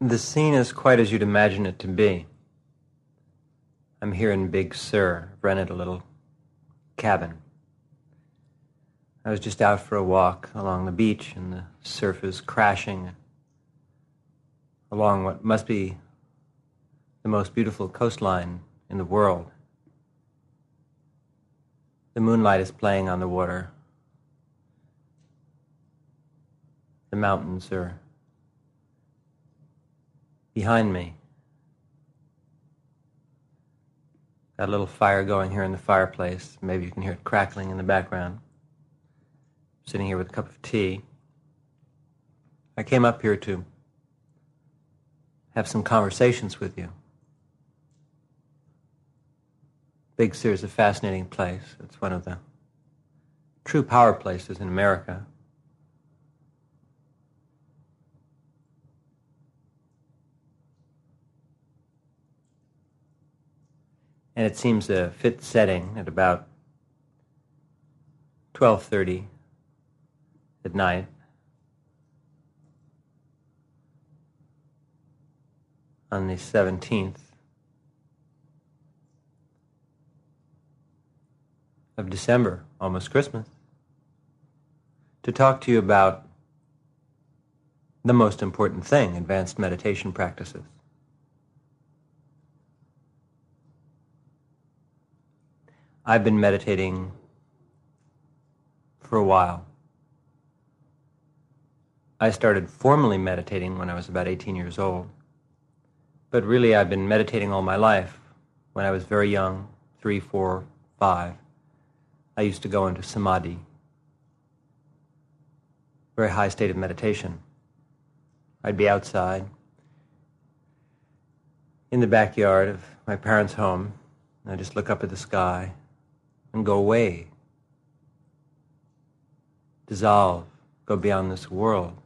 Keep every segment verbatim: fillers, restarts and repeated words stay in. The scene is quite as you'd imagine it to be. I'm here in Big Sur, rented a little cabin. I was just out for a walk along the beach, and the surf is crashing along what must be the most beautiful coastline in the world. The moonlight is playing on the water. The mountains are behind me. Got a little fire going here in the fireplace. Maybe you can hear it crackling in the background. I'm sitting here with a cup of tea. I came up here to have some conversations with you. Big Sur is a fascinating place. It's one of the true power places in America. And it seems a fit setting at about twelve thirty at night on the seventeenth of December, almost Christmas, to talk to you about the most important thing, advanced meditation practices. I've been meditating for a while. I started formally meditating when I was about eighteen years old, but really I've been meditating all my life. When I was very young, three, four, five, I used to go into samadhi, very high state of meditation. I'd be outside in the backyard of my parents' home, and I'd just look up at the sky and go away, dissolve, go beyond this world.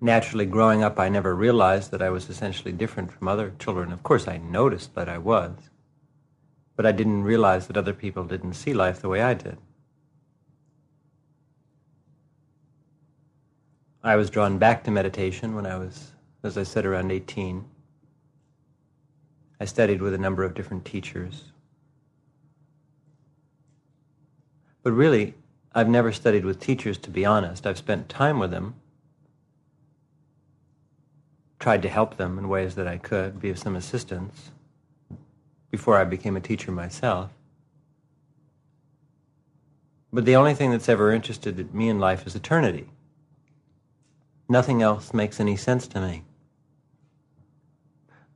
Naturally, growing up, I never realized that I was essentially different from other children. Of course, I noticed that I was, but I didn't realize that other people didn't see life the way I did. I was drawn back to meditation when I was, as I said, around eighteen. I studied with a number of different teachers. But really, I've never studied with teachers, to be honest. I've spent time with them, tried to help them in ways that I could, be of some assistance, before I became a teacher myself. But the only thing that's ever interested me in life is eternity. Nothing else makes any sense to me.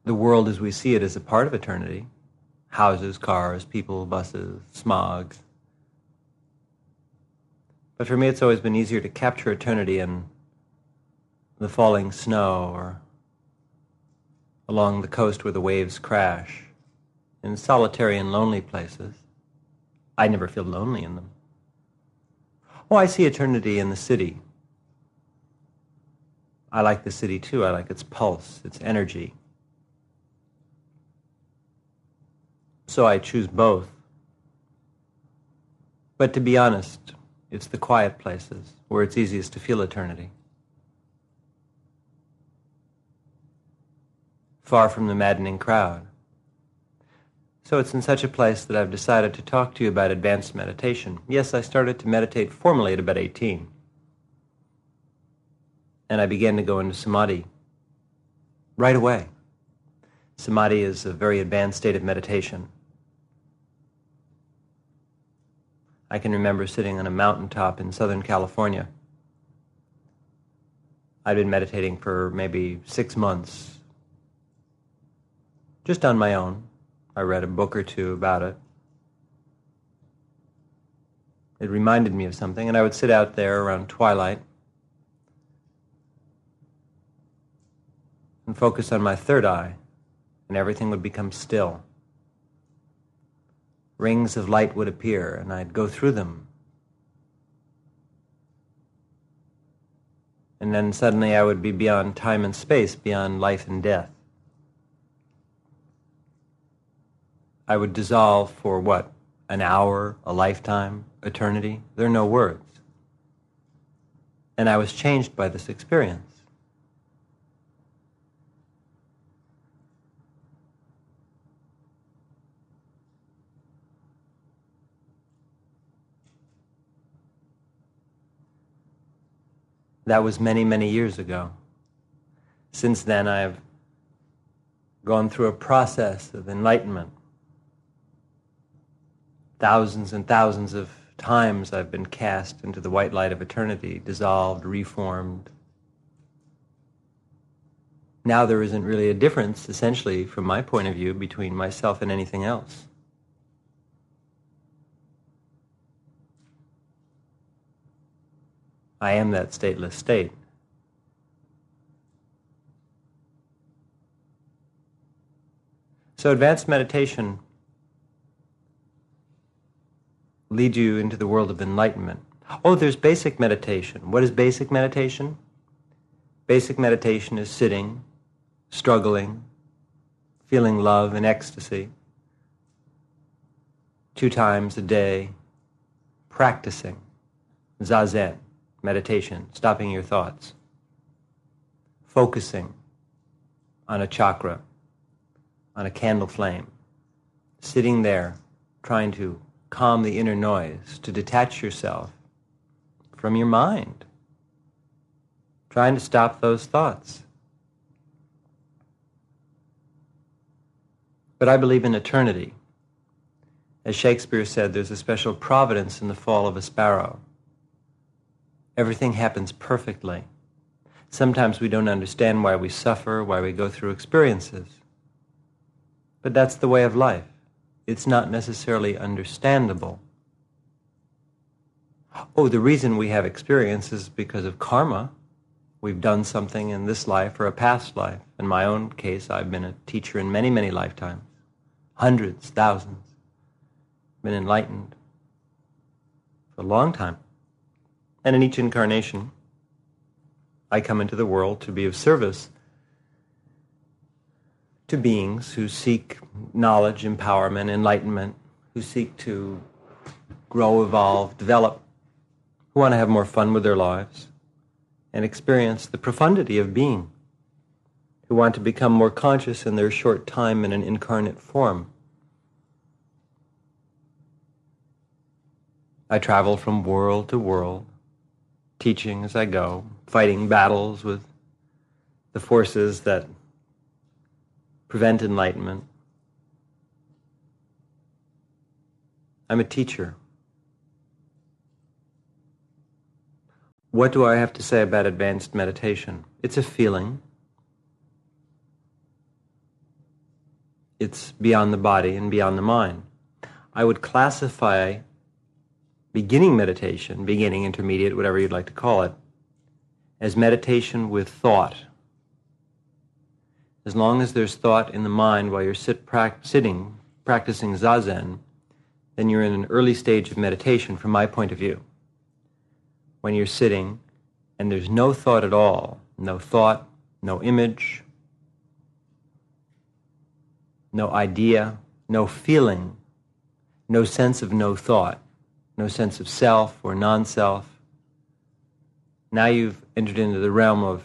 The world as we see it is a part of eternity. Houses, cars, people, buses, smogs. But for me, it's always been easier to capture eternity in the falling snow or along the coast where the waves crash, in solitary and lonely places. I never feel lonely in them. Oh, I see eternity in the city. I like the city too. I like its pulse, its energy. So I choose both. But to be honest, it's the quiet places where it's easiest to feel eternity. Far from the maddening crowd. So it's in such a place that I've decided to talk to you about advanced meditation. Yes, I started to meditate formally at about eighteen. And I began to go into samadhi right away. Samadhi is a very advanced state of meditation. I can remember sitting on a mountaintop in Southern California. I'd been meditating for maybe six months, just on my own. I read a book or two about it. It reminded me of something, and I would sit out there around twilight and focus on my third eye, and everything would become still. Rings of light would appear, and I'd go through them. And then suddenly I would be beyond time and space, beyond life and death. I would dissolve for, what, an hour, a lifetime, eternity? There are no words. And I was changed by this experience. That was many, many years ago. Since then, I've gone through a process of enlightenment. Thousands and thousands of times I've been cast into the white light of eternity, dissolved, reformed. Now there isn't really a difference, essentially, from my point of view, between myself and anything else. I am that stateless state. So advanced meditation leads you into the world of enlightenment. Oh, there's basic meditation. What is basic meditation? Basic meditation is sitting, struggling, feeling love and ecstasy, two times a day, practicing zazen, meditation, stopping your thoughts, focusing on a chakra, on a candle flame, sitting there trying to calm the inner noise, to detach yourself from your mind, trying to stop those thoughts. But I believe in eternity. As Shakespeare said, there's a special providence in the fall of a sparrow. Everything happens perfectly. Sometimes we don't understand why we suffer, why we go through experiences. But that's the way of life. It's not necessarily understandable. Oh, the reason we have experience is because of karma. We've done something in this life or a past life. In my own case, I've been a teacher in many, many lifetimes. Hundreds, thousands. Been enlightened for a long time. And in each incarnation, I come into the world to be of service to beings who seek knowledge, empowerment, enlightenment, who seek to grow, evolve, develop, who want to have more fun with their lives and experience the profundity of being, who want to become more conscious in their short time in an incarnate form. I travel from world to world, teaching as I go, fighting battles with the forces that prevent enlightenment. I'm a teacher. What do I have to say about advanced meditation? It's a feeling. It's beyond the body and beyond the mind. I would classify beginning meditation, beginning, intermediate, whatever you'd like to call it, as meditation with thought. As long as there's thought in the mind while you're sit, pra- sitting, practicing zazen, then you're in an early stage of meditation from my point of view. When you're sitting and there's no thought at all, no thought, no image, no idea, no feeling, no sense of no thought, no sense of self or non-self, now you've entered into the realm of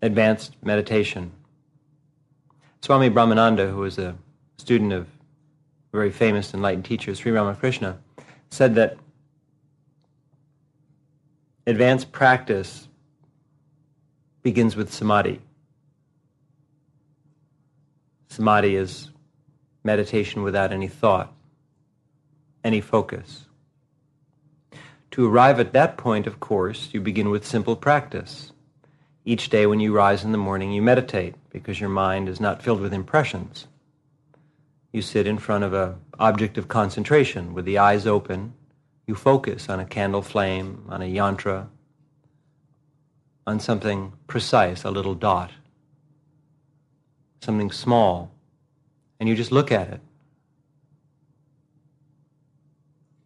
advanced meditation. Swami Brahmananda, who was a student of a very famous enlightened teacher, Sri Ramakrishna, said that advanced practice begins with samadhi. Samadhi is meditation without any thought, any focus. To arrive at that point, of course, you begin with simple practice. Each day when you rise in the morning, you meditate because your mind is not filled with impressions. You sit in front of an object of concentration with the eyes open. You focus on a candle flame, on a yantra, on something precise, a little dot, something small, and you just look at it.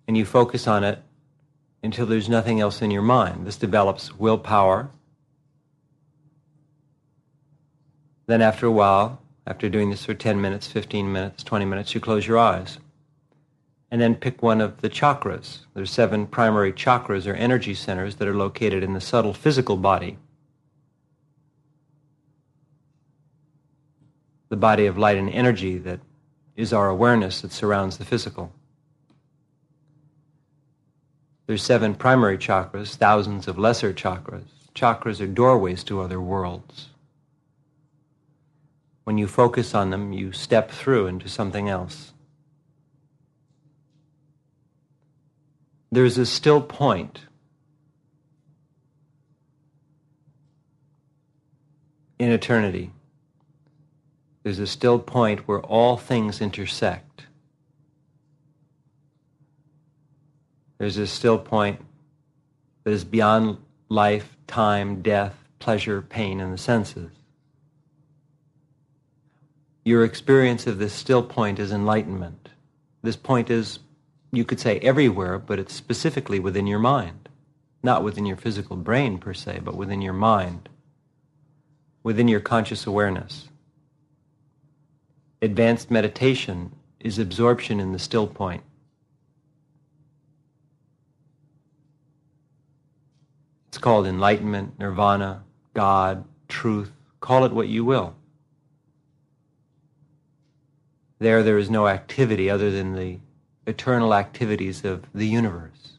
And you focus on it until there's nothing else in your mind. This develops willpower. Then after a while, after doing this for ten minutes, fifteen minutes, twenty minutes, you close your eyes. And then pick one of the chakras. There's seven primary chakras or energy centers that are located in the subtle physical body. The body of light and energy that is our awareness that surrounds the physical. There's seven primary chakras, thousands of lesser chakras. Chakras are doorways to other worlds. When you focus on them, you step through into something else. There's a still point in eternity. There's a still point where all things intersect. There's a still point that is beyond life, time, death, pleasure, pain, and the senses. Your experience of this still point is enlightenment. This point is, you could say, everywhere, but it's specifically within your mind. Not within your physical brain, per se, but within your mind. Within your conscious awareness. Advanced meditation is absorption in the still point. It's called enlightenment, nirvana, God, truth. Call it what you will. There, there is no activity other than the eternal activities of the universe.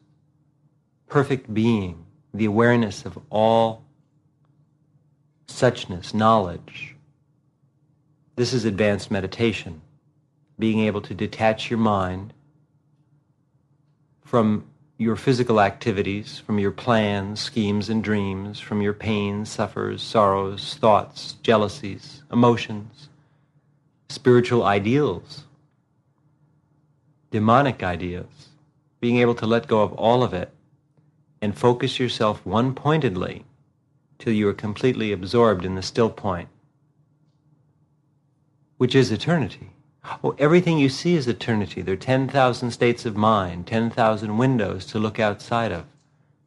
Perfect being, the awareness of all suchness, knowledge. This is advanced meditation, being able to detach your mind from your physical activities, from your plans, schemes, and dreams, from your pains, suffers, sorrows, thoughts, jealousies, emotions, spiritual ideals, demonic ideas, being able to let go of all of it and focus yourself one-pointedly till you are completely absorbed in the still point, which is eternity. Oh, everything you see is eternity. There are ten thousand states of mind, ten thousand windows to look outside of,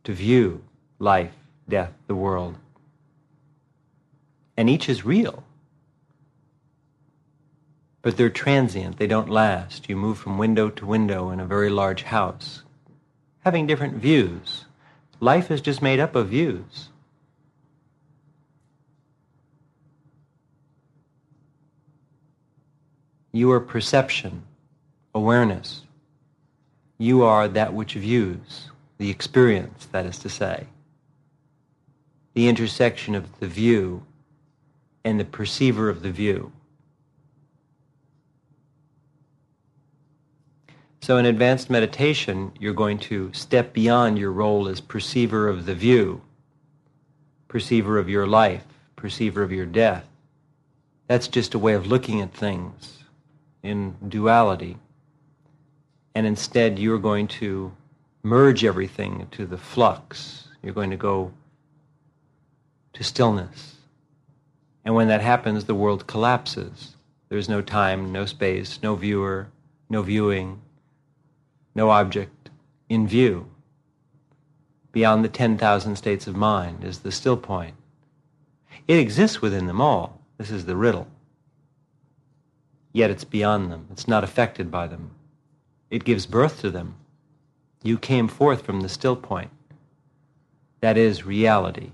to view life, death, the world. And each is real. But they're transient. They don't last. You move from window to window in a very large house, having different views. Life is just made up of views. You are perception, awareness. You are that which views, the experience, that is to say. The intersection of the view and the perceiver of the view. So in advanced meditation, you're going to step beyond your role as perceiver of the view, perceiver of your life, perceiver of your death. That's just a way of looking at things in duality, and instead you're going to merge everything into the flux. You're going to go to stillness, and when that happens, the world collapses. There's no time, no space, no viewer, no viewing, no object in view. Beyond the ten thousand states of mind is the still point. It exists within them all. This is the riddle. Yet it's beyond them. It's not affected by them. It gives birth to them. You came forth from the still point. That is reality.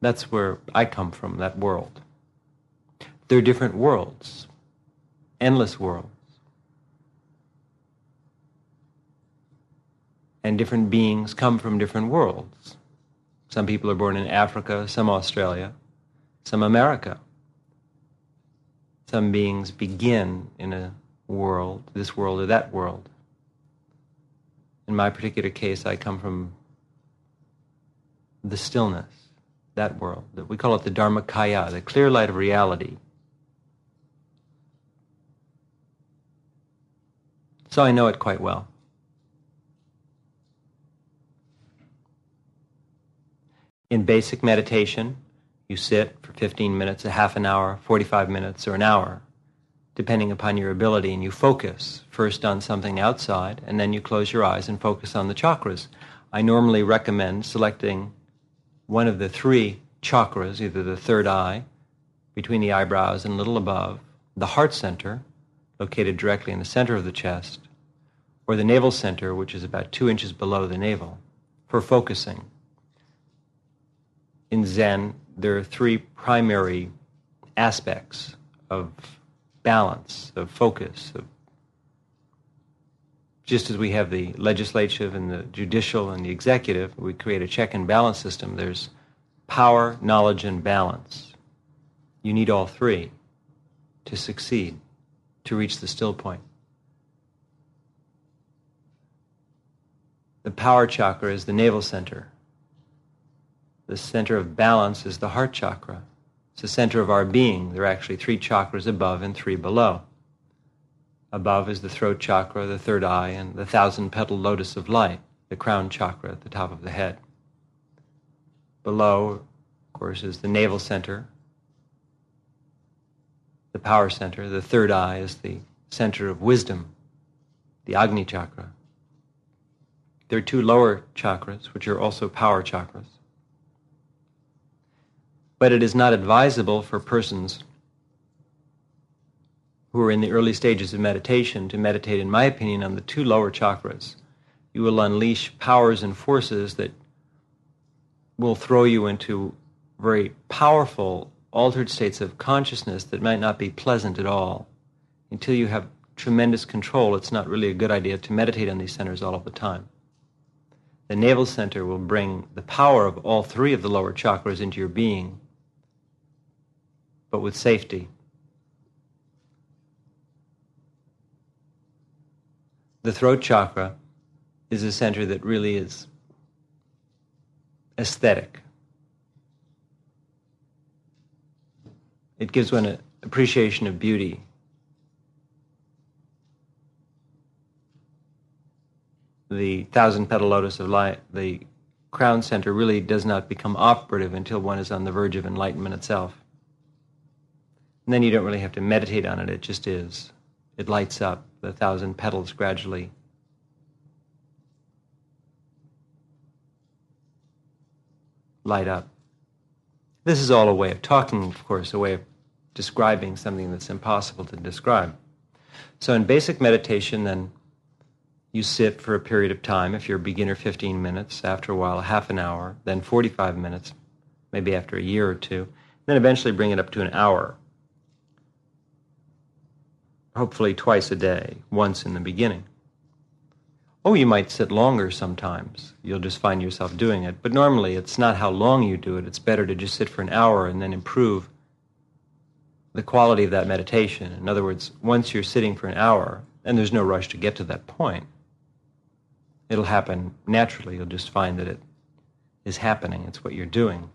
That's where I come from, that world. There are different worlds, endless worlds, and different beings come from different worlds. Some people are born in Africa, some Australia, some America. Some beings begin in a world, this world or that world. In my particular case, I come from the stillness, that world. We call it the Dharmakaya, the clear light of reality. So I know it quite well. In basic meditation, you sit for fifteen minutes, a half an hour, forty-five minutes, or an hour, depending upon your ability, and you focus first on something outside, and then you close your eyes and focus on the chakras. I normally recommend selecting one of the three chakras, either the third eye, between the eyebrows and a little above, the heart center, located directly in the center of the chest, or the navel center, which is about two inches below the navel, for focusing. In Zen, there are three primary aspects of balance, of focus, of just as we have the legislative and the judicial and the executive, we create a check and balance system. There's power, knowledge, and balance. You need all three to succeed, to reach the still point. The power chakra is the navel center. The center of balance is the heart chakra. It's the center of our being. There are actually three chakras above and three below. Above is the throat chakra, the third eye, and the thousand-petal lotus of light, the crown chakra at the top of the head. Below, of course, is the navel center, the power center. The third eye is the center of wisdom, the Agni chakra. There are two lower chakras, which are also power chakras. But it is not advisable for persons who are in the early stages of meditation to meditate, in my opinion, on the two lower chakras. You will unleash powers and forces that will throw you into very powerful, altered states of consciousness that might not be pleasant at all. Until you have tremendous control, it's not really a good idea to meditate on these centers all of the time. The navel center will bring the power of all three of the lower chakras into your being, but with safety. The throat chakra is a center that really is aesthetic. It gives one an appreciation of beauty. The thousand petal lotus of light, the crown center, really does not become operative until one is on the verge of enlightenment itself. And then you don't really have to meditate on it, it just is. It lights up the thousand petals gradually. Light up. This is all a way of talking, of course, a way of describing something that's impossible to describe. So in basic meditation, then, you sit for a period of time. If you're a beginner, fifteen minutes, after a while, half an hour, then forty-five minutes, maybe after a year or two, then eventually bring it up to an hour. Hopefully twice a day, once in the beginning. Oh, you might sit longer sometimes. You'll just find yourself doing it. But normally it's not how long you do it. It's better to just sit for an hour and then improve the quality of that meditation. In other words, once you're sitting for an hour, and there's no rush to get to that point, it'll happen naturally. You'll just find that it is happening. It's what you're doing.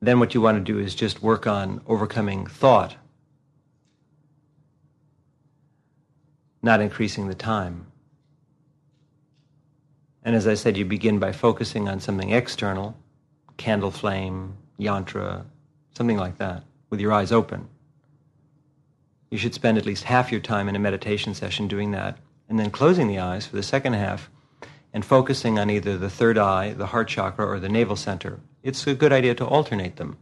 Then what you want to do is just work on overcoming thought, not increasing the time. And as I said, you begin by focusing on something external, candle flame, yantra, something like that, with your eyes open. You should spend at least half your time in a meditation session doing that, and then closing the eyes for the second half and focusing on either the third eye, the heart chakra, or the navel center. It's a good idea to alternate them.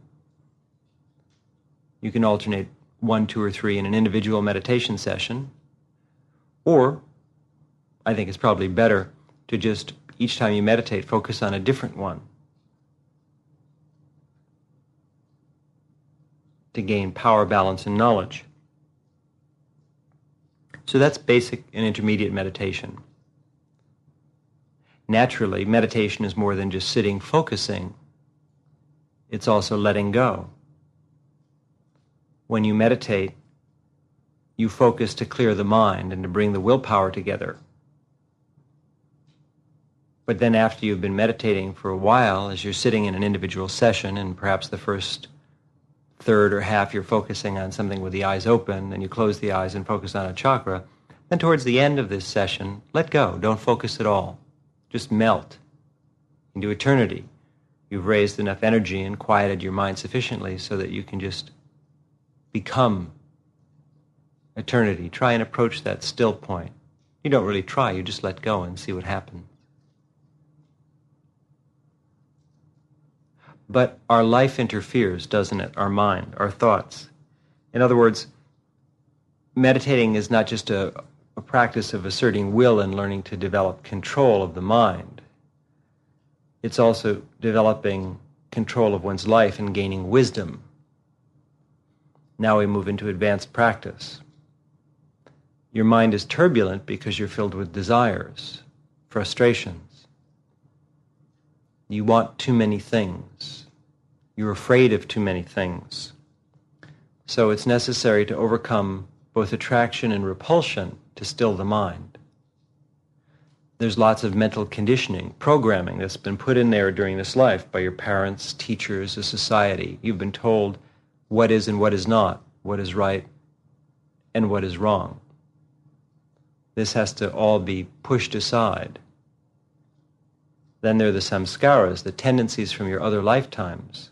You can alternate one, two, or three in an individual meditation session. Or, I think it's probably better to just, each time you meditate, focus on a different one to gain power, balance, and knowledge. So that's basic and intermediate meditation. Naturally, meditation is more than just sitting, focusing. It's also letting go. When you meditate, you focus to clear the mind and to bring the willpower together. But then after you've been meditating for a while, as you're sitting in an individual session, and perhaps the first third or half you're focusing on something with the eyes open, and you close the eyes and focus on a chakra, then towards the end of this session, let go. Don't focus at all. Just melt into eternity. You've raised enough energy and quieted your mind sufficiently so that you can just become eternity. Try and approach that still point. You don't really try, you just let go and see what happens. But our life interferes, doesn't it? Our mind, our thoughts. In other words, meditating is not just a, a practice of asserting will and learning to develop control of the mind. It's also developing control of one's life and gaining wisdom. Now we move into advanced practice. your mind is turbulent because you're filled with desires, frustrations. You want too many things. You're afraid of too many things. So it's necessary to overcome both attraction and repulsion to still the mind. There's lots of mental conditioning, programming that's been put in there during this life by your parents, teachers, the society. You've been told what is and what is not, what is right and what is wrong. This has to all be pushed aside. Then there are the samskaras, the tendencies from your other lifetimes.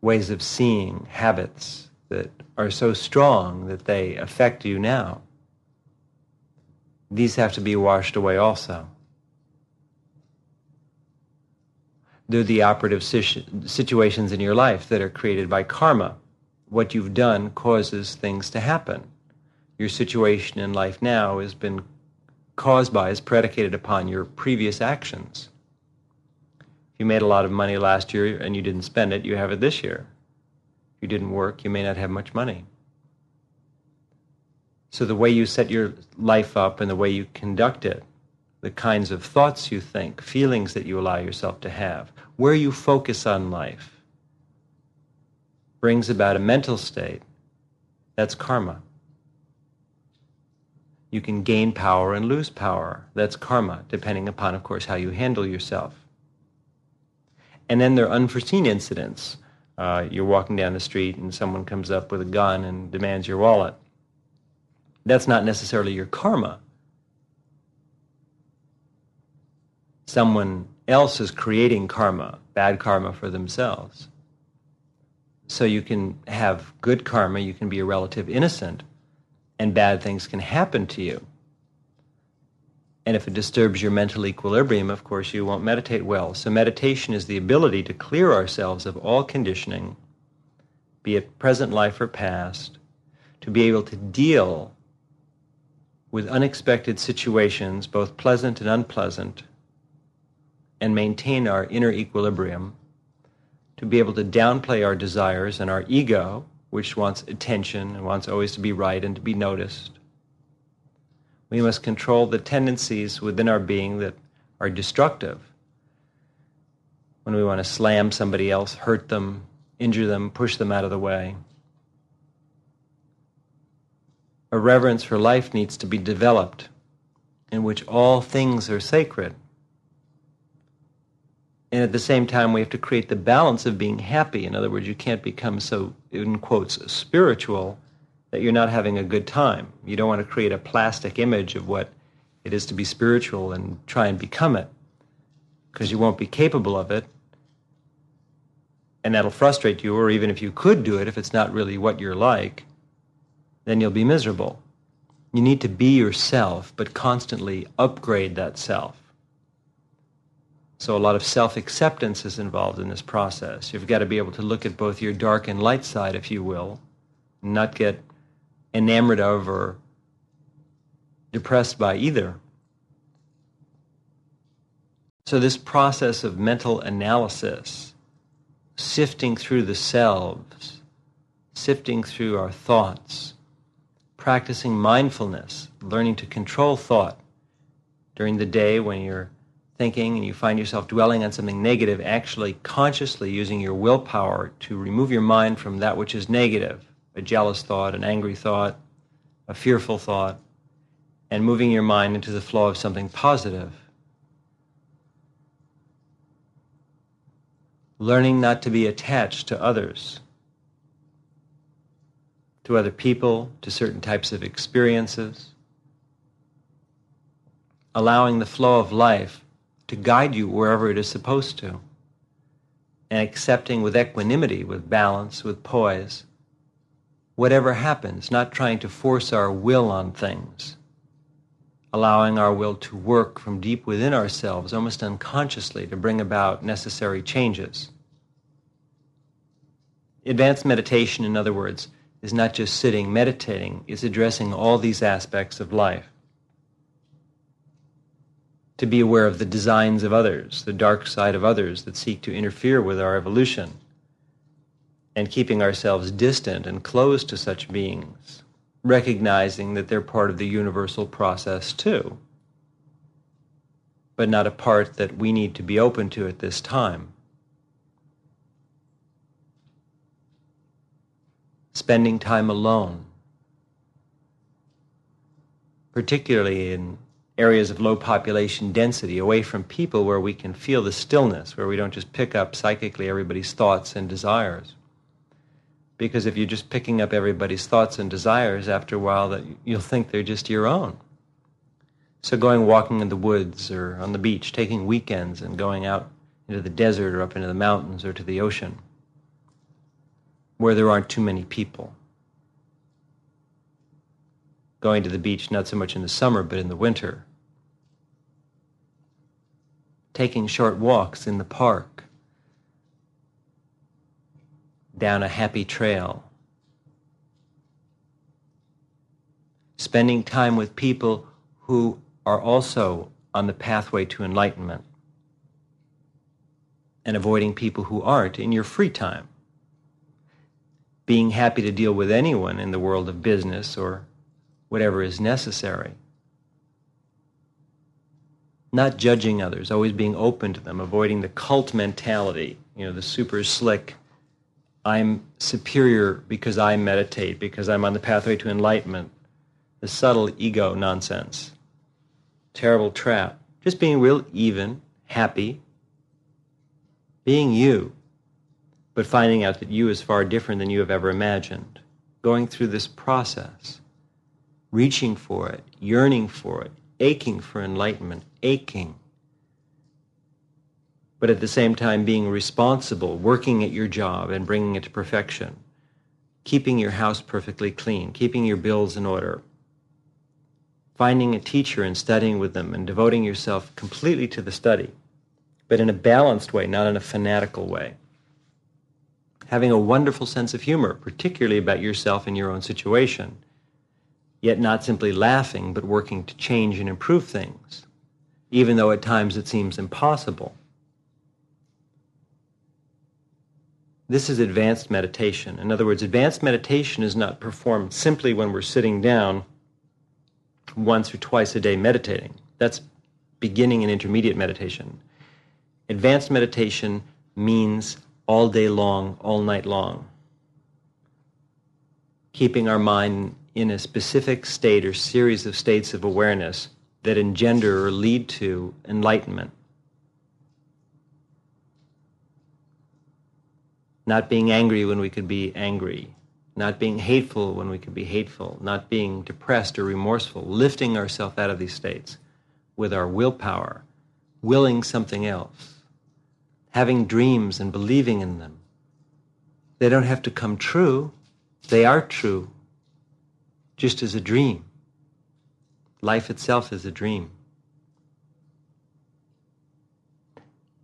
Ways of seeing, habits that are so strong that they affect you now. These have to be washed away also. They're the operative situations in your life that are created by karma. What you've done causes things to happen. Your situation in life now has been caused by, is predicated upon your previous actions. If you made a lot of money last year and you didn't spend it, you have it this year. If you didn't work, you may not have much money. So the way you set your life up and the way you conduct it, the kinds of thoughts you think, feelings that you allow yourself to have, where you focus on life, brings about a mental state. That's karma. You can gain power and lose power. That's karma, depending upon, of course, how you handle yourself. And then there are unforeseen incidents. Uh, you're walking down the street and someone comes up with a gun and demands your wallet. That's not necessarily your karma. Someone else is creating karma, bad karma for themselves. So you can have good karma, you can be a relative innocent, and bad things can happen to you. And if it disturbs your mental equilibrium, of course, you won't meditate well. So meditation is the ability to clear ourselves of all conditioning, be it present life or past, to be able to deal with unexpected situations, both pleasant and unpleasant, and maintain our inner equilibrium, to be able to downplay our desires and our ego, which wants attention and wants always to be right and to be noticed. We must control the tendencies within our being that are destructive. When we want to slam somebody else, hurt them, injure them, push them out of the way. A reverence for life needs to be developed, in which all things are sacred. And at the same time, we have to create the balance of being happy. In other words, you can't become so, in quotes, spiritual that you're not having a good time. You don't want to create a plastic image of what it is to be spiritual and try and become it, because you won't be capable of it, and that'll frustrate you, or even if you could do it, if it's not really what you're like, then you'll be miserable. You need to be yourself, but constantly upgrade that self. So a lot of self-acceptance is involved in this process. You've got to be able to look at both your dark and light side, if you will, and not get enamored of or depressed by either. So this process of mental analysis, sifting through the selves, sifting through our thoughts, practicing mindfulness, learning to control thought during the day when you're thinking and you find yourself dwelling on something negative, actually consciously using your willpower to remove your mind from that which is negative, a jealous thought, an angry thought, a fearful thought, and moving your mind into the flow of something positive. Learning not to be attached to others, to other people, to certain types of experiences. Allowing the flow of life to guide you wherever it is supposed to, and accepting with equanimity, with balance, with poise, whatever happens, not trying to force our will on things, allowing our will to work from deep within ourselves, almost unconsciously, to bring about necessary changes. Advanced meditation, in other words, is not just sitting meditating, it's addressing all these aspects of life. To be aware of the designs of others, the dark side of others that seek to interfere with our evolution, and keeping ourselves distant and closed to such beings, recognizing that they're part of the universal process too, but not a part that we need to be open to at this time. Spending time alone, particularly in areas of low population density, away from people where we can feel the stillness, where we don't just pick up psychically everybody's thoughts and desires. Because if you're just picking up everybody's thoughts and desires, after a while that you'll think they're just your own. So going walking in the woods or on the beach, taking weekends and going out into the desert or up into the mountains or to the ocean, where there aren't too many people. Going to the beach, not so much in the summer, but in the winter. Taking short walks in the park, down a happy trail. Spending time with people who are also on the pathway to enlightenment, and avoiding people who aren't in your free time. Being happy to deal with anyone in the world of business or whatever is necessary. Not judging others, always being open to them, avoiding the cult mentality, you know, the super slick, I'm superior because I meditate, because I'm on the pathway to enlightenment, the subtle ego nonsense, terrible trap. Just being real even, happy, being you. But finding out that you is far different than you have ever imagined. Going through this process, reaching for it, yearning for it, aching for enlightenment, aching. But at the same time being responsible, working at your job and bringing it to perfection. Keeping your house perfectly clean, keeping your bills in order. Finding a teacher and studying with them and devoting yourself completely to the study, but in a balanced way, not in a fanatical way. Having a wonderful sense of humor, particularly about yourself and your own situation, yet not simply laughing, but working to change and improve things, even though at times it seems impossible. This is advanced meditation. In other words, advanced meditation is not performed simply when we're sitting down once or twice a day meditating. That's beginning and intermediate meditation. Advanced meditation means all day long, all night long. Keeping our mind in a specific state or series of states of awareness that engender or lead to enlightenment. Not being angry when we could be angry. Not being hateful when we could be hateful. Not being depressed or remorseful. Lifting ourselves out of these states with our willpower. Willing something else. Having dreams and believing in them. They don't have to come true. They are true, just as a dream. Life itself is a dream.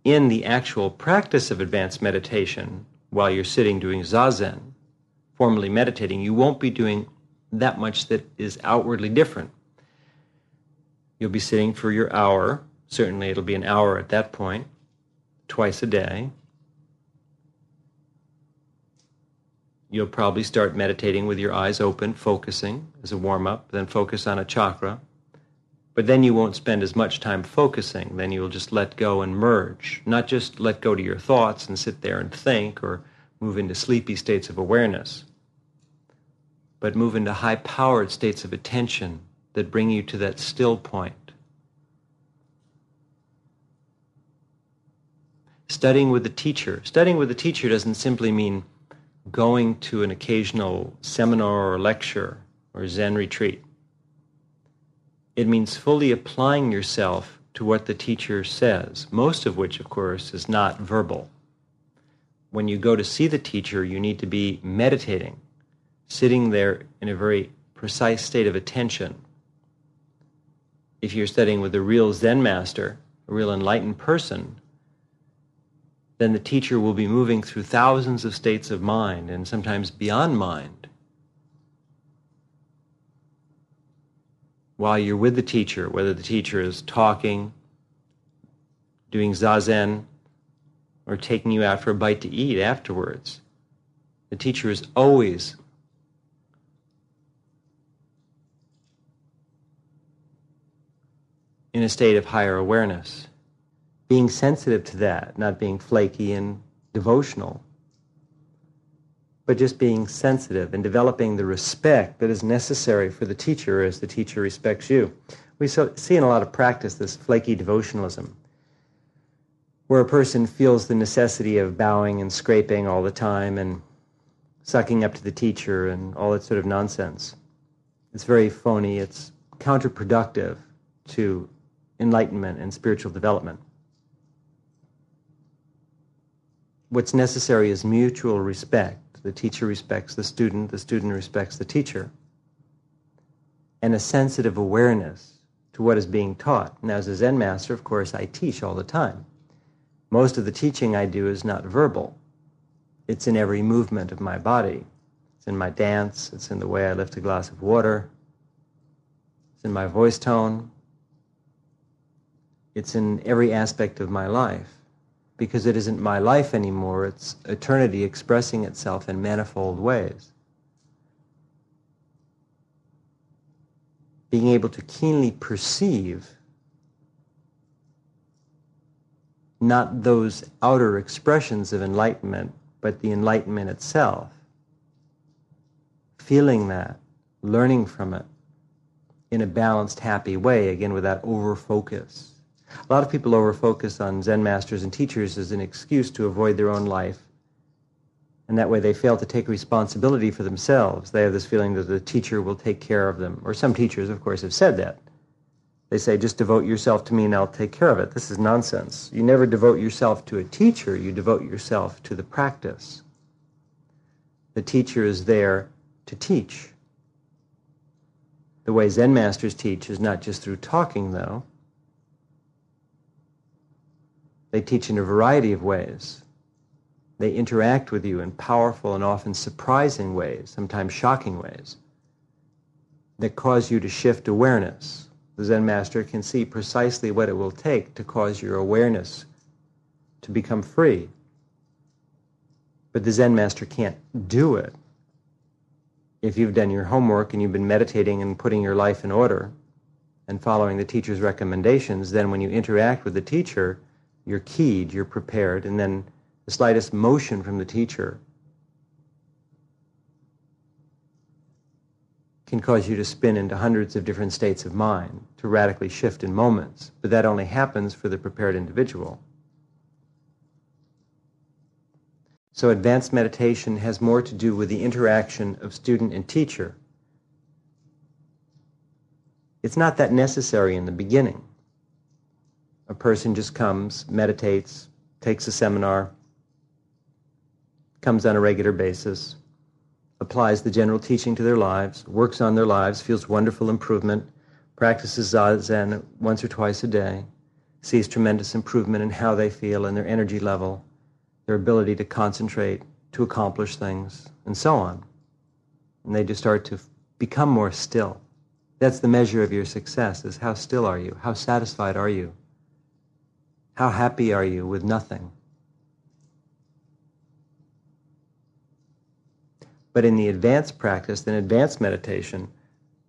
In the actual practice of advanced meditation, while you're sitting doing zazen, formally meditating, you won't be doing that much that is outwardly different. You'll be sitting for your hour. Certainly it'll be an hour at that point. Twice a day. You'll probably start meditating with your eyes open, focusing as a warm-up, then focus on a chakra. But then you won't spend as much time focusing. Then you'll just let go and merge. Not just let go to your thoughts and sit there and think or move into sleepy states of awareness, but move into high-powered states of attention that bring you to that still point. Studying with the teacher. Studying with the teacher doesn't simply mean going to an occasional seminar or lecture or Zen retreat. It means fully applying yourself to what the teacher says, most of which, of course, is not verbal. When you go to see the teacher, you need to be meditating, sitting there in a very precise state of attention. If you're studying with a real Zen master, a real enlightened person, then the teacher will be moving through thousands of states of mind, and sometimes beyond mind. While you're with the teacher, whether the teacher is talking, doing zazen, or taking you out for a bite to eat afterwards, The teacher is always in a state of higher awareness, being sensitive to that, not being flaky and devotional, but just being sensitive and developing the respect that is necessary for the teacher as the teacher respects you. We so, see in a lot of practice this flaky devotionalism, where a person feels the necessity of bowing and scraping all the time and sucking up to the teacher and all that sort of nonsense. It's very phony. It's counterproductive to enlightenment and spiritual development. What's necessary is mutual respect. The teacher respects the student, the student respects the teacher, and a sensitive awareness to what is being taught. Now, as a Zen master, of course, I teach all the time. Most of the teaching I do is not verbal. It's in every movement of my body. It's in my dance, it's in the way I lift a glass of water, it's in my voice tone, it's in every aspect of my life, because it isn't my life anymore, it's eternity expressing itself in manifold ways. Being able to keenly perceive not those outer expressions of enlightenment, but the enlightenment itself. Feeling that, learning from it in a balanced, happy way, again, without over-focus. A lot of people over-focus on Zen masters and teachers as an excuse to avoid their own life, and that way they fail to take responsibility for themselves. They have this feeling that the teacher will take care of them, or some teachers, of course, have said that. They say, just devote yourself to me and I'll take care of it. This is nonsense. You never devote yourself to a teacher, you devote yourself to the practice. The teacher is there to teach. The way Zen masters teach is not just through talking, though. They teach in a variety of ways. They interact with you in powerful and often surprising ways, sometimes shocking ways, that cause you to shift awareness. The Zen master can see precisely what it will take to cause your awareness to become free. But the Zen master can't do it. If you've done your homework and you've been meditating and putting your life in order and following the teacher's recommendations, then when you interact with the teacher, you're keyed, you're prepared, and then the slightest motion from the teacher can cause you to spin into hundreds of different states of mind, to radically shift in moments, but that only happens for the prepared individual. So advanced meditation has more to do with the interaction of student and teacher. It's not that necessary in the beginning. A person just comes, meditates, takes a seminar, comes on a regular basis, applies the general teaching to their lives, works on their lives, feels wonderful improvement, practices Zazen once or twice a day, sees tremendous improvement in how they feel and their energy level, their ability to concentrate, to accomplish things, and so on. And they just start to become more still. That's the measure of your success, is how still are you? How satisfied are you? How happy are you with nothing? But in the advanced practice, in advanced meditation,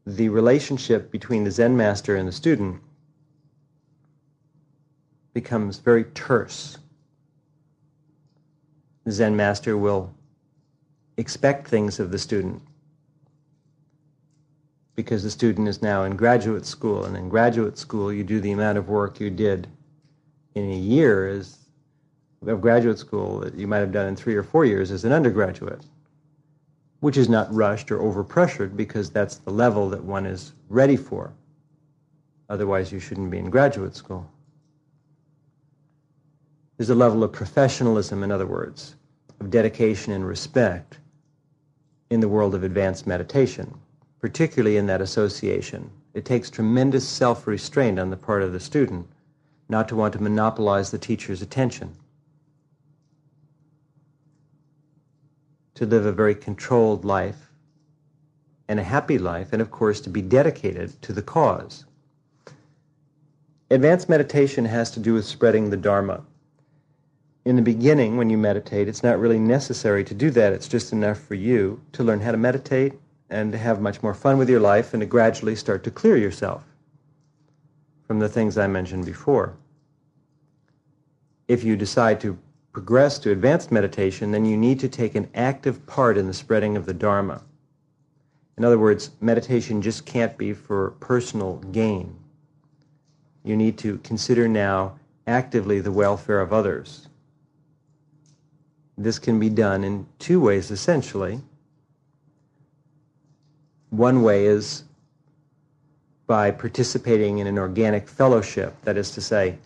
the relationship between the Zen master and the student becomes very terse. The Zen master will expect things of the student because the student is now in graduate school, and in graduate school you do the amount of work you did in a year as, of graduate school that you might have done in three or four years as an undergraduate, which is not rushed or overpressured, because that's the level that one is ready for. Otherwise, you shouldn't be in graduate school. There's a level of professionalism, in other words, of dedication and respect in the world of advanced meditation, particularly in that association. It takes tremendous self-restraint on the part of the student not to want to monopolize the teacher's attention, to live a very controlled life and a happy life, and of course to be dedicated to the cause. Advanced meditation has to do with spreading the Dharma. in the beginning when you meditate, it's not really necessary to do that. It's just enough for you to learn how to meditate and to have much more fun with your life and to gradually start to clear yourself from the things I mentioned before. If you decide to progress to advanced meditation, then you need to take an active part in the spreading of the Dharma. In other words, meditation just can't be for personal gain. You need to consider now actively the welfare of others. This can be done in two ways, essentially. One way is by participating in an organic fellowship. That is to say,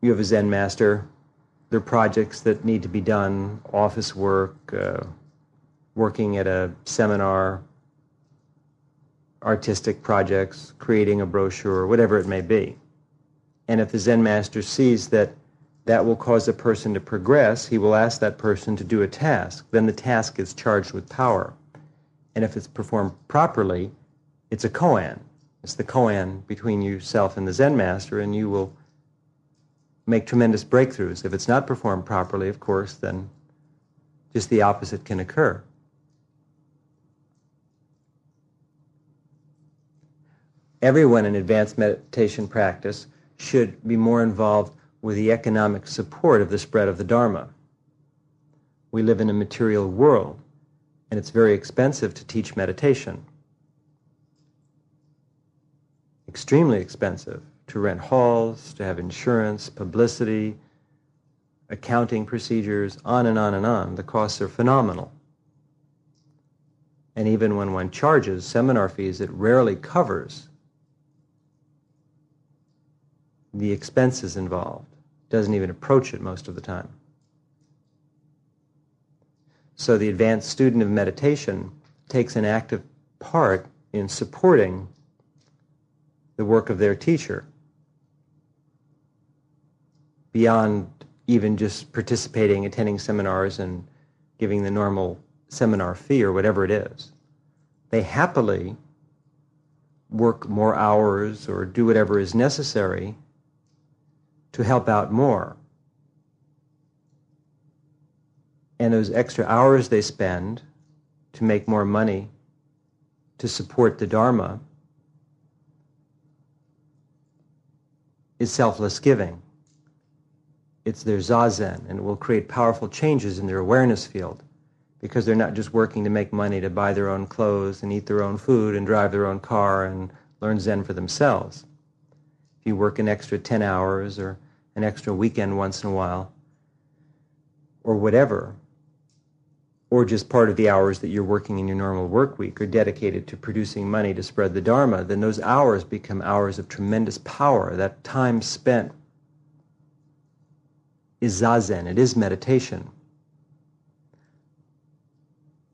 you have a Zen master, there are projects that need to be done, office work, uh, working at a seminar, artistic projects, creating a brochure, whatever it may be. And if the Zen master sees that that will cause a person to progress, he will ask that person to do a task. Then the task is charged with power. And if it's performed properly, it's a koan. It's the koan between yourself and the Zen master, and you will make tremendous breakthroughs. If it's not performed properly, of course, then just the opposite can occur. Everyone in advanced meditation practice should be more involved with the economic support of the spread of the Dharma. We live in a material world, and it's very expensive to teach meditation. Extremely expensive to rent halls, to have insurance, publicity, accounting procedures, on and on and on. The costs are phenomenal. And even when one charges seminar fees, it rarely covers the expenses involved. Doesn't even approach it most of the time. So the advanced student of meditation takes an active part in supporting the work of their teacher beyond even just participating, attending seminars, and giving the normal seminar fee or whatever it is. They happily work more hours or do whatever is necessary to help out more. And those extra hours they spend to make more money to support the Dharma is selfless giving. It's their zazen, and it will create powerful changes in their awareness field, because they're not just working to make money to buy their own clothes and eat their own food and drive their own car and learn Zen for themselves. If you work an extra ten hours or an extra weekend once in a while, or whatever, or just part of the hours that you're working in your normal work week are dedicated to producing money to spread the Dharma, then those hours become hours of tremendous power. That time spent is zazen, it is meditation.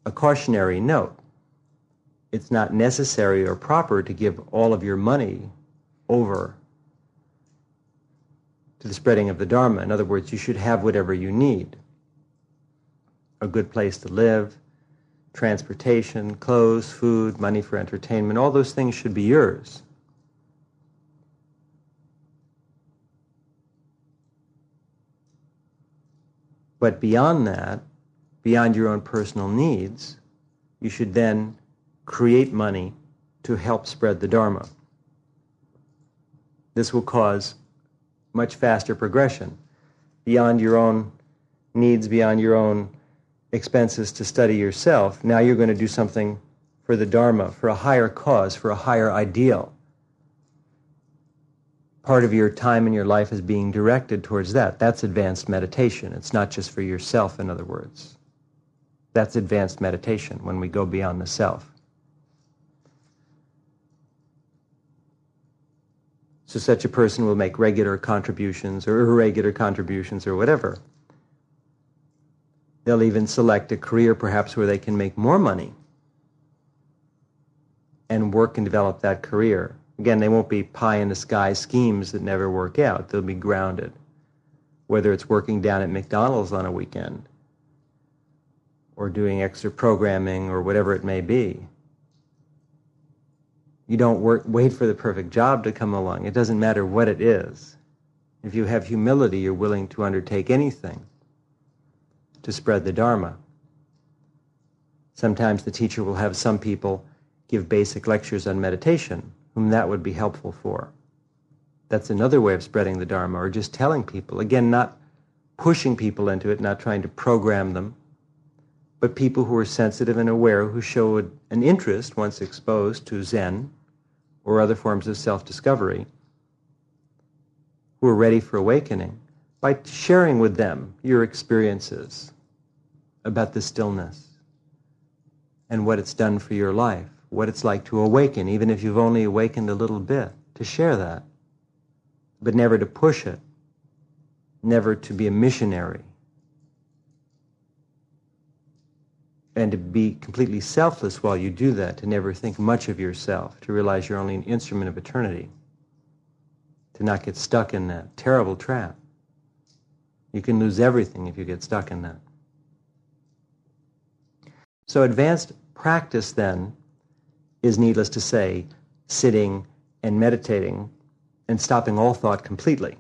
A cautionary note: it's not necessary or proper to give all of your money over to the spreading of the Dharma. In other words, you should have whatever you need. A good place to live, transportation, clothes, food, money for entertainment, all those things should be yours. But beyond that, beyond your own personal needs, you should then create money to help spread the Dharma. This will cause much faster progression. Beyond your own needs, beyond your own expenses to study yourself, now you're going to do something for the Dharma, for a higher cause, for a higher ideal. Part of your time in your life is being directed towards that. That's advanced meditation. It's not just for yourself, in other words. That's advanced meditation, when we go beyond the self. So such a person will make regular contributions or irregular contributions or whatever. They'll even select a career perhaps where they can make more money and work and develop that career. Again, they won't be pie-in-the-sky schemes that never work out. They'll be grounded. Whether it's working down at McDonald's on a weekend or doing extra programming or whatever it may be. You don't work, wait for the perfect job to come along. It doesn't matter what it is. If you have humility, you're willing to undertake anything to spread the Dharma. Sometimes the teacher will have some people give basic lectures on meditation, whom that would be helpful for. That's another way of spreading the Dharma, or just telling people. Again, not pushing people into it, not trying to program them, but people who are sensitive and aware, who show an interest, once exposed to Zen or other forms of self-discovery, who are ready for awakening, by sharing with them your experiences about the stillness and what it's done for your life, what it's like to awaken, even if you've only awakened a little bit, to share that, but never to push it, never to be a missionary, and to be completely selfless while you do that, to never think much of yourself, to realize you're only an instrument of eternity, to not get stuck in that terrible trap. You can lose everything if you get stuck in that. So advanced practice, then, is, needless to say, sitting and meditating and stopping all thought completely.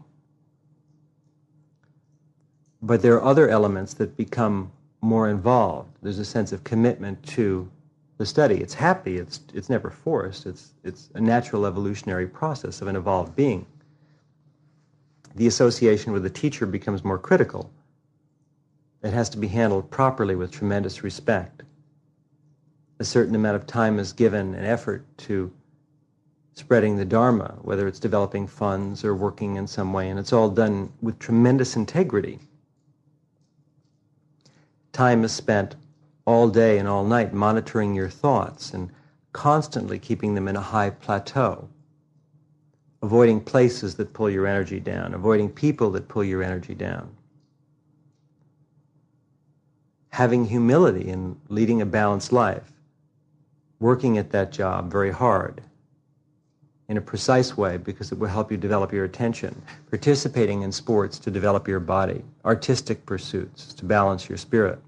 But there are other elements that become more involved. There's a sense of commitment to the study. It's happy. It's it's never forced. It's it's a natural evolutionary process of an evolved being. The association with the teacher becomes more critical. It has to be handled properly with tremendous respect. A certain amount of time is given and effort to spreading the Dharma, whether it's developing funds or working in some way, and it's all done with tremendous integrity. Time is spent all day and all night monitoring your thoughts and constantly keeping them in a high plateau, avoiding places that pull your energy down, avoiding people that pull your energy down. Having humility and leading a balanced life, working at that job very hard in a precise way because it will help you develop your attention, participating in sports to develop your body, artistic pursuits to balance your spirit,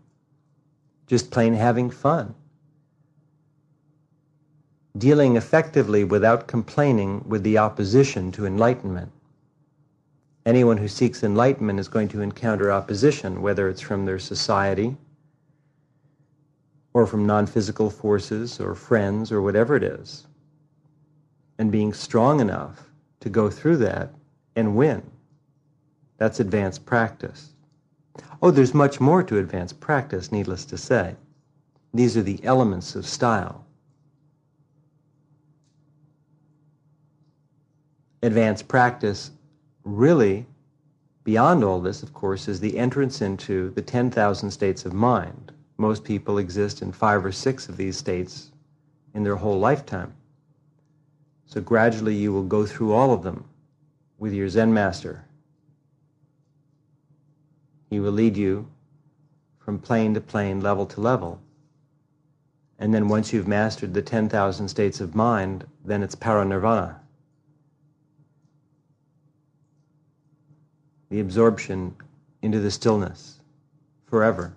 just plain having fun, dealing effectively without complaining with the opposition to enlightenment. Anyone who seeks enlightenment is going to encounter opposition, whether it's from their society or from non-physical forces or friends or whatever it is. And being strong enough to go through that and win. That's advanced practice. Oh, there's much more to advanced practice, needless to say. These are the elements of style. Advanced practice, really, beyond all this, of course, is the entrance into the ten thousand states of mind. Most people exist in five or six of these states in their whole lifetime. So gradually you will go through all of them with your Zen master. He will lead you from plane to plane, level to level. And then once you've mastered the ten thousand states of mind, then it's parinirvana. The absorption into the stillness forever.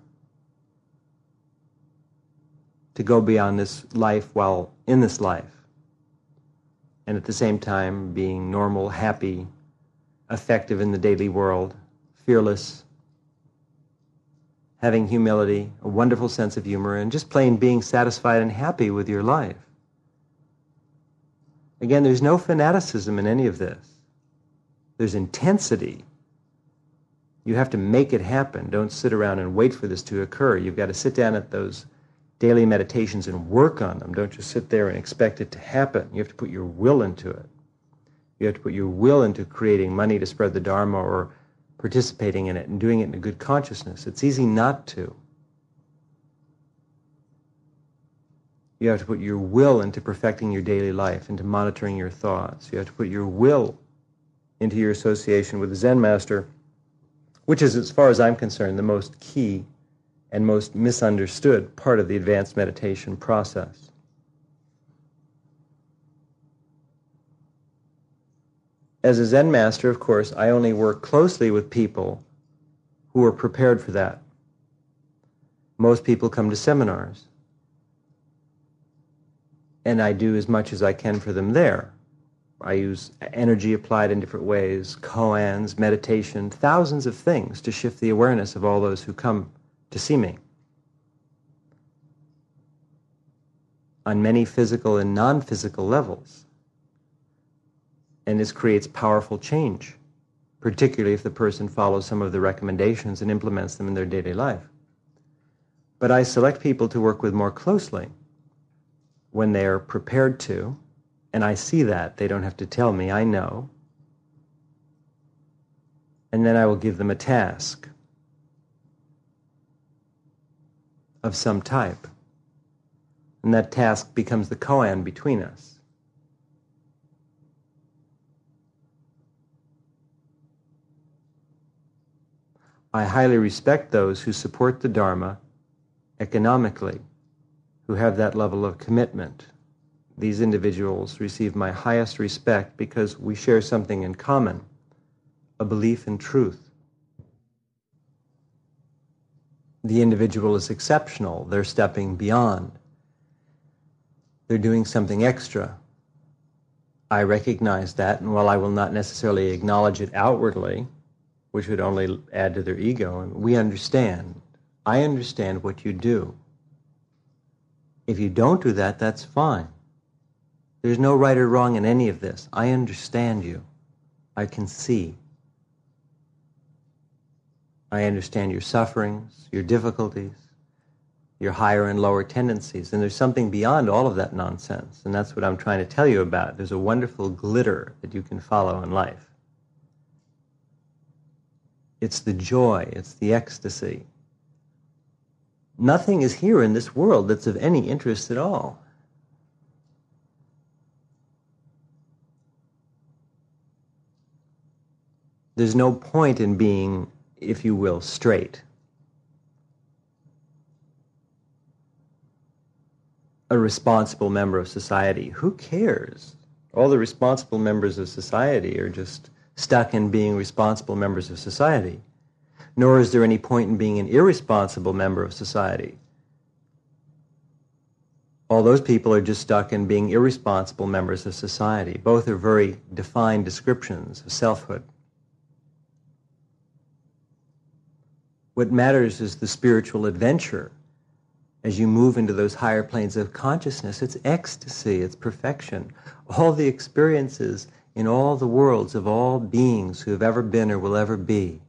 To go beyond this life while in this life. And at the same time being normal, happy, effective in the daily world, fearless, having humility, a wonderful sense of humor, and just plain being satisfied and happy with your life. Again, there's no fanaticism in any of this. There's intensity. You have to make it happen. Don't sit around and wait for this to occur. You've got to sit down at those daily meditations and work on them. Don't just sit there and expect it to happen. You have to put your will into it. You have to put your will into creating money to spread the Dharma or participating in it and doing it in a good consciousness. It's easy not to. You have to put your will into perfecting your daily life, into monitoring your thoughts. You have to put your will into your association with the Zen master, which is, as far as I'm concerned, the most key and most misunderstood part of the advanced meditation process. As a Zen master, of course, I only work closely with people who are prepared for that. Most people come to seminars, and I do as much as I can for them there, I use energy applied in different ways, koans, meditation, thousands of things to shift the awareness of all those who come to see me. On many physical and non-physical levels. And this creates powerful change, particularly if the person follows some of the recommendations and implements them in their daily life. But I select people to work with more closely when they are prepared to, and I see that. They don't have to tell me, I know. And then I will give them a task of some type. And that task becomes the koan between us. I highly respect those who support the Dharma economically, who have that level of commitment. These individuals receive my highest respect because we share something in common, a belief in truth. The individual is exceptional. They're stepping beyond. They're doing something extra. I recognize that, and while I will not necessarily acknowledge it outwardly, which would only add to their ego, and we understand. I understand what you do. If you don't do that, that's fine. There's no right or wrong in any of this. I understand you. I can see. I understand your sufferings, your difficulties, your higher and lower tendencies. And there's something beyond all of that nonsense. And that's what I'm trying to tell you about. There's a wonderful glitter that you can follow in life. It's the joy. It's the ecstasy. Nothing is here in this world that's of any interest at all. There's no point in being, if you will, straight. A responsible member of society. Who cares? All the responsible members of society are just stuck in being responsible members of society. Nor is there any point in being an irresponsible member of society. All those people are just stuck in being irresponsible members of society. Both are very defined descriptions of selfhood. What matters is the spiritual adventure. As you move into those higher planes of consciousness, it's ecstasy, it's perfection. All the experiences in all the worlds of all beings who have ever been or will ever be,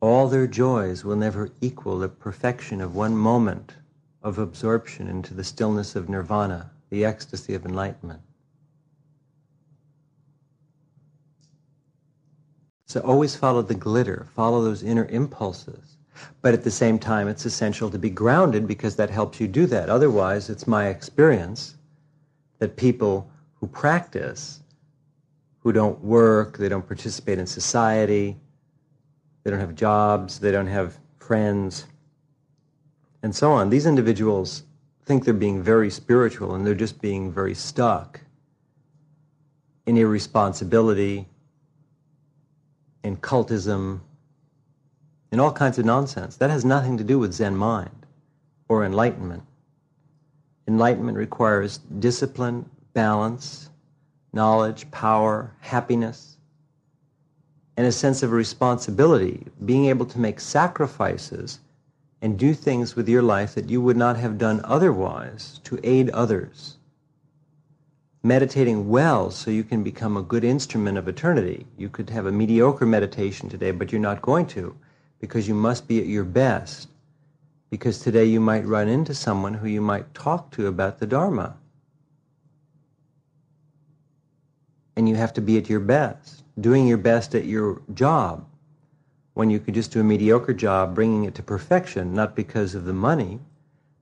all their joys will never equal the perfection of one moment of absorption into the stillness of nirvana, the ecstasy of enlightenment. So always follow the glitter, follow those inner impulses. But at the same time, it's essential to be grounded because that helps you do that. Otherwise, it's my experience that people who practice, who don't work, they don't participate in society, they don't have jobs, they don't have friends, and so on. These individuals think they're being very spiritual and they're just being very stuck in irresponsibility, in cultism, in all kinds of nonsense. That has nothing to do with Zen mind or enlightenment. Enlightenment requires discipline, balance, knowledge, power, happiness, and a sense of responsibility, being able to make sacrifices and do things with your life that you would not have done otherwise to aid others. Meditating well so you can become a good instrument of eternity. You could have a mediocre meditation today, but you're not going to, because you must be at your best, because today you might run into someone who you might talk to about the Dharma. And you have to be at your best, doing your best at your job, when you could just do a mediocre job, bringing it to perfection, not because of the money,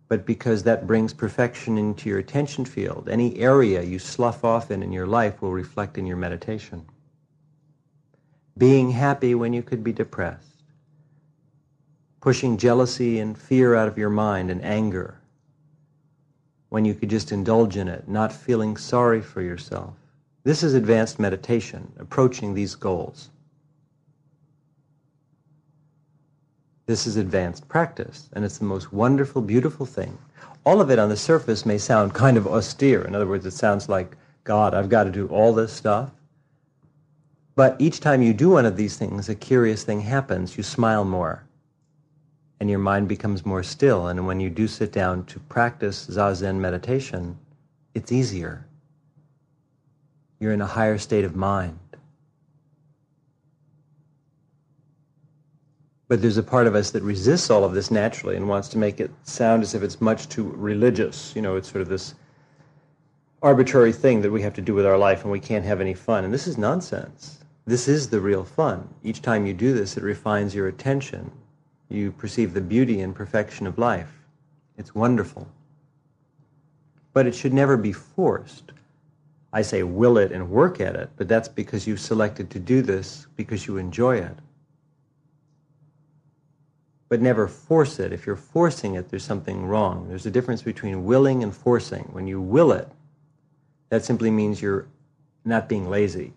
but because that brings perfection into your attention field. Any area you slough off in in your life will reflect in your meditation. Being happy when you could be depressed. Pushing jealousy and fear out of your mind and anger when you could just indulge in it, not feeling sorry for yourself. This is advanced meditation, approaching these goals. This is advanced practice, and it's the most wonderful, beautiful thing. All of it on the surface may sound kind of austere. In other words, it sounds like God, I've got to do all this stuff. But each time you do one of these things, a curious thing happens. You smile more, and your mind becomes more still. And when you do sit down to practice Zazen meditation, it's easier. You're in a higher state of mind. But there's a part of us that resists all of this naturally and wants to make it sound as if it's much too religious. You know, it's sort of this arbitrary thing that we have to do with our life and we can't have any fun. And this is nonsense. This is the real fun. Each time you do this, it refines your attention. You perceive the beauty and perfection of life. It's wonderful. But it should never be forced. I say will it and work at it, but that's because you've selected to do this because you enjoy it. But never force it. If you're forcing it, there's something wrong. There's a difference between willing and forcing. When you will it, that simply means you're not being lazy.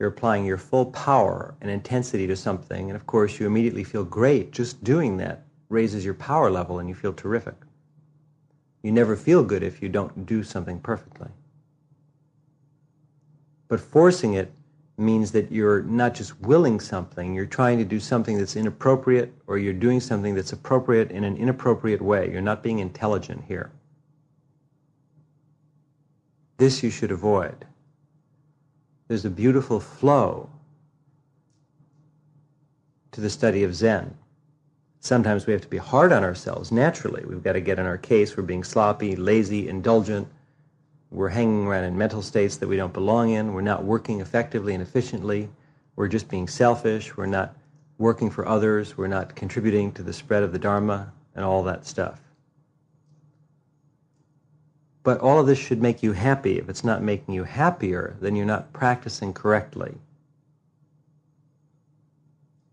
You're applying your full power and intensity to something, and of course you immediately feel great. Just doing that raises your power level and you feel terrific. You never feel good if you don't do something perfectly. But forcing it means that you're not just willing something, you're trying to do something that's inappropriate, or you're doing something that's appropriate in an inappropriate way. You're not being intelligent here. This you should avoid. There's a beautiful flow to the study of Zen. Sometimes we have to be hard on ourselves, naturally. We've got to get in our case. We're being sloppy, lazy, indulgent. We're hanging around in mental states that we don't belong in. We're not working effectively and efficiently. We're just being selfish. We're not working for others. We're not contributing to the spread of the Dharma and all that stuff. But all of this should make you happy. If it's not making you happier, then you're not practicing correctly.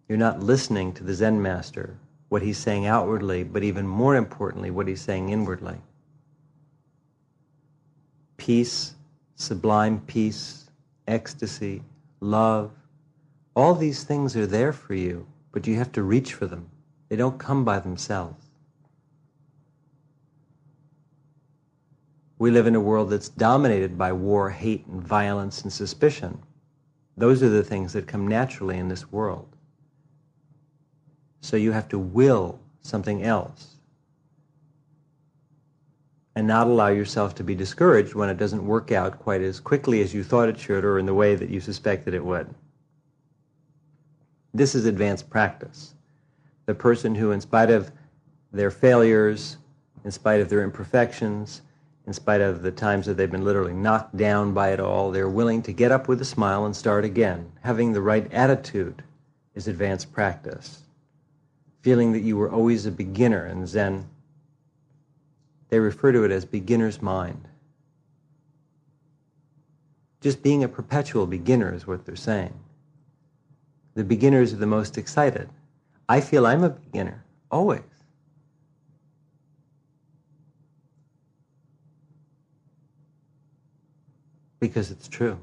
You're not listening to the Zen master, what he's saying outwardly, but even more importantly, what he's saying inwardly. Peace, sublime peace, ecstasy, love, all these things are there for you, but you have to reach for them. They don't come by themselves. We live in a world that's dominated by war, hate, and violence, and suspicion. Those are the things that come naturally in this world. So you have to will something else, and not allow yourself to be discouraged when it doesn't work out quite as quickly as you thought it should or in the way that you suspected it would. This is advanced practice. The person who, in spite of their failures, in spite of their imperfections, in spite of the times that they've been literally knocked down by it all, they're willing to get up with a smile and start again. Having the right attitude is advanced practice. Feeling that you were always a beginner in Zen, they refer to it as beginner's mind. Just being a perpetual beginner is what they're saying. The beginners are the most excited. I feel I'm a beginner, always. Because it's true.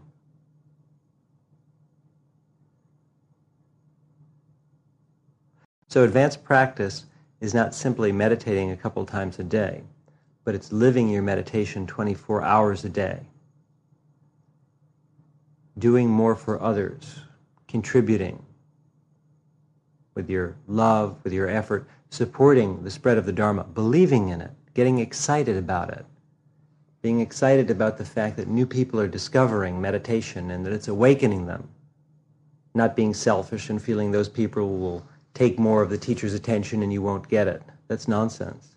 So advanced practice is not simply meditating a couple times a day, but it's living your meditation twenty-four hours a day, doing more for others, contributing with your love, with your effort, supporting the spread of the Dharma, believing in it, getting excited about it, being excited about the fact that new people are discovering meditation and that it's awakening them, not being selfish and feeling those people will take more of the teacher's attention and you won't get it. That's nonsense.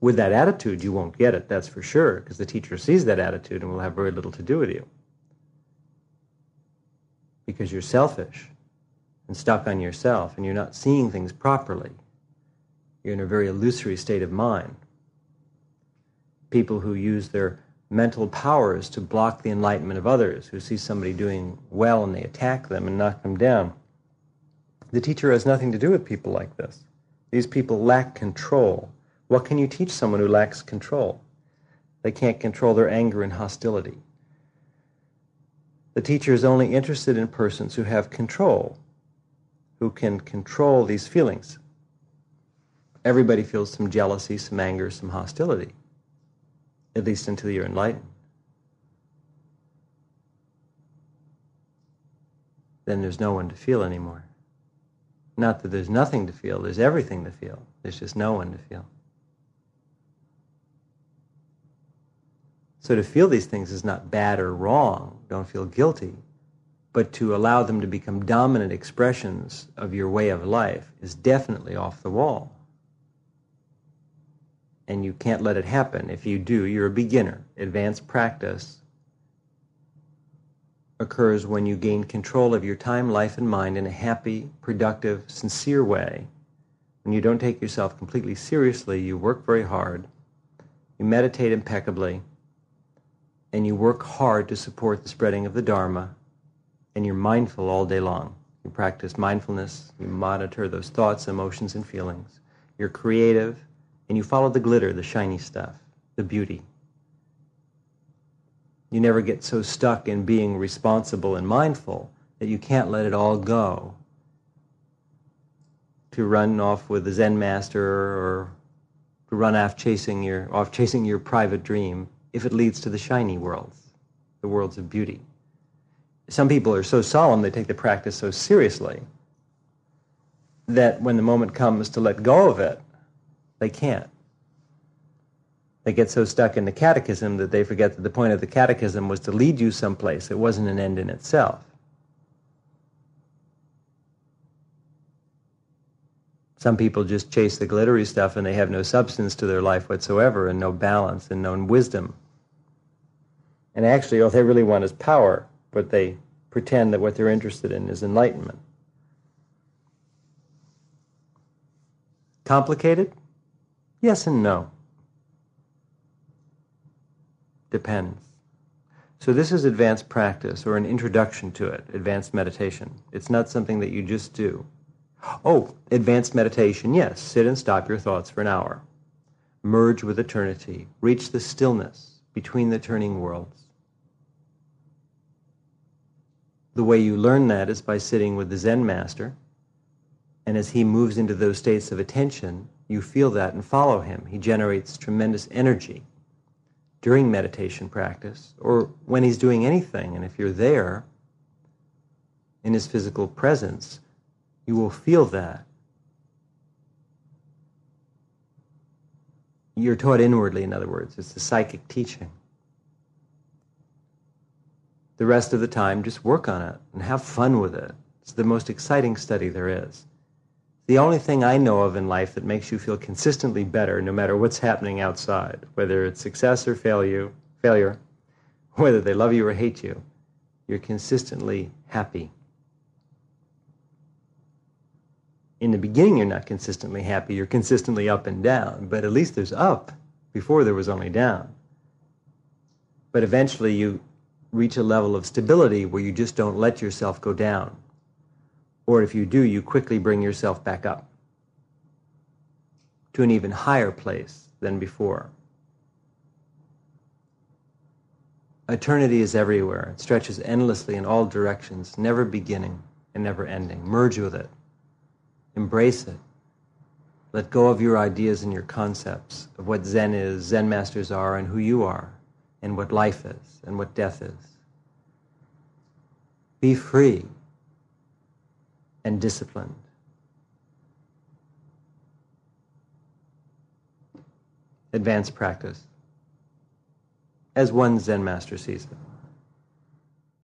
With that attitude, you won't get it, that's for sure, because the teacher sees that attitude and will have very little to do with you. Because you're selfish and stuck on yourself, and you're not seeing things properly. You're in a very illusory state of mind. People who use their mental powers to block the enlightenment of others, who see somebody doing well and they attack them and knock them down. The teacher has nothing to do with people like this. These people lack control. What can you teach someone who lacks control? They can't control their anger and hostility. The teacher is only interested in persons who have control, who can control these feelings. Everybody feels some jealousy, some anger, some hostility, at least until you're enlightened. then there's no one to feel anymore. Not that there's nothing to feel, there's everything to feel. There's just no one to feel. So to feel these things is not bad or wrong, don't feel guilty, but to allow them to become dominant expressions of your way of life is definitely off the wall. And you can't let it happen. If you do, you're a beginner. Advanced practice occurs when you gain control of your time, life, and mind in a happy, productive, sincere way. When you don't take yourself completely seriously, you work very hard, you meditate impeccably, and you work hard to support the spreading of the Dharma, and you're mindful all day long. You practice mindfulness, you monitor those thoughts, emotions, and feelings. You're creative, and you follow the glitter, the shiny stuff, the beauty. You never get so stuck in being responsible and mindful that you can't let it all go to run off with a Zen master or to run off chasing your, off chasing your private dream if it leads to the shiny worlds, the worlds of beauty. Some people are so solemn, they take the practice so seriously that when the moment comes to let go of it, they can't. They get so stuck in the catechism that they forget that the point of the catechism was to lead you someplace. It wasn't an end in itself. Some people just chase the glittery stuff and they have no substance to their life whatsoever and no balance and no wisdom. And actually all they really want is power, but they pretend that what they're interested in is enlightenment. Complicated? Yes and no. Depends. So this is advanced practice, or an introduction to it, advanced meditation. It's not something that you just do. Oh, advanced meditation, yes. Sit and stop your thoughts for an hour. Merge with eternity. Reach the stillness between the turning worlds. The way you learn that is by sitting with the Zen master, and as he moves into those states of attention, you feel that and follow him. He generates tremendous energy during meditation practice, or when he's doing anything, and if you're there in his physical presence, you will feel that. You're taught inwardly, in other words. It's the psychic teaching. The rest of the time, just work on it and have fun with it. It's the most exciting study there is. The only thing I know of in life that makes you feel consistently better no matter what's happening outside, whether it's success or failure, failure, whether they love you or hate you, you're consistently happy. In the beginning, you're not consistently happy. You're consistently up and down, but at least there's up. Before, there was only down. But eventually, you reach a level of stability where you just don't let yourself go down. Or if you do, you quickly bring yourself back up to an even higher place than before. Eternity is everywhere. It stretches endlessly in all directions, never beginning and never ending. Merge with it. Embrace it. Let go of your ideas and your concepts of what Zen is, Zen masters are, and who you are, and what life is, and what death is. Be free and disciplined. Advanced practice, as one Zen master sees it.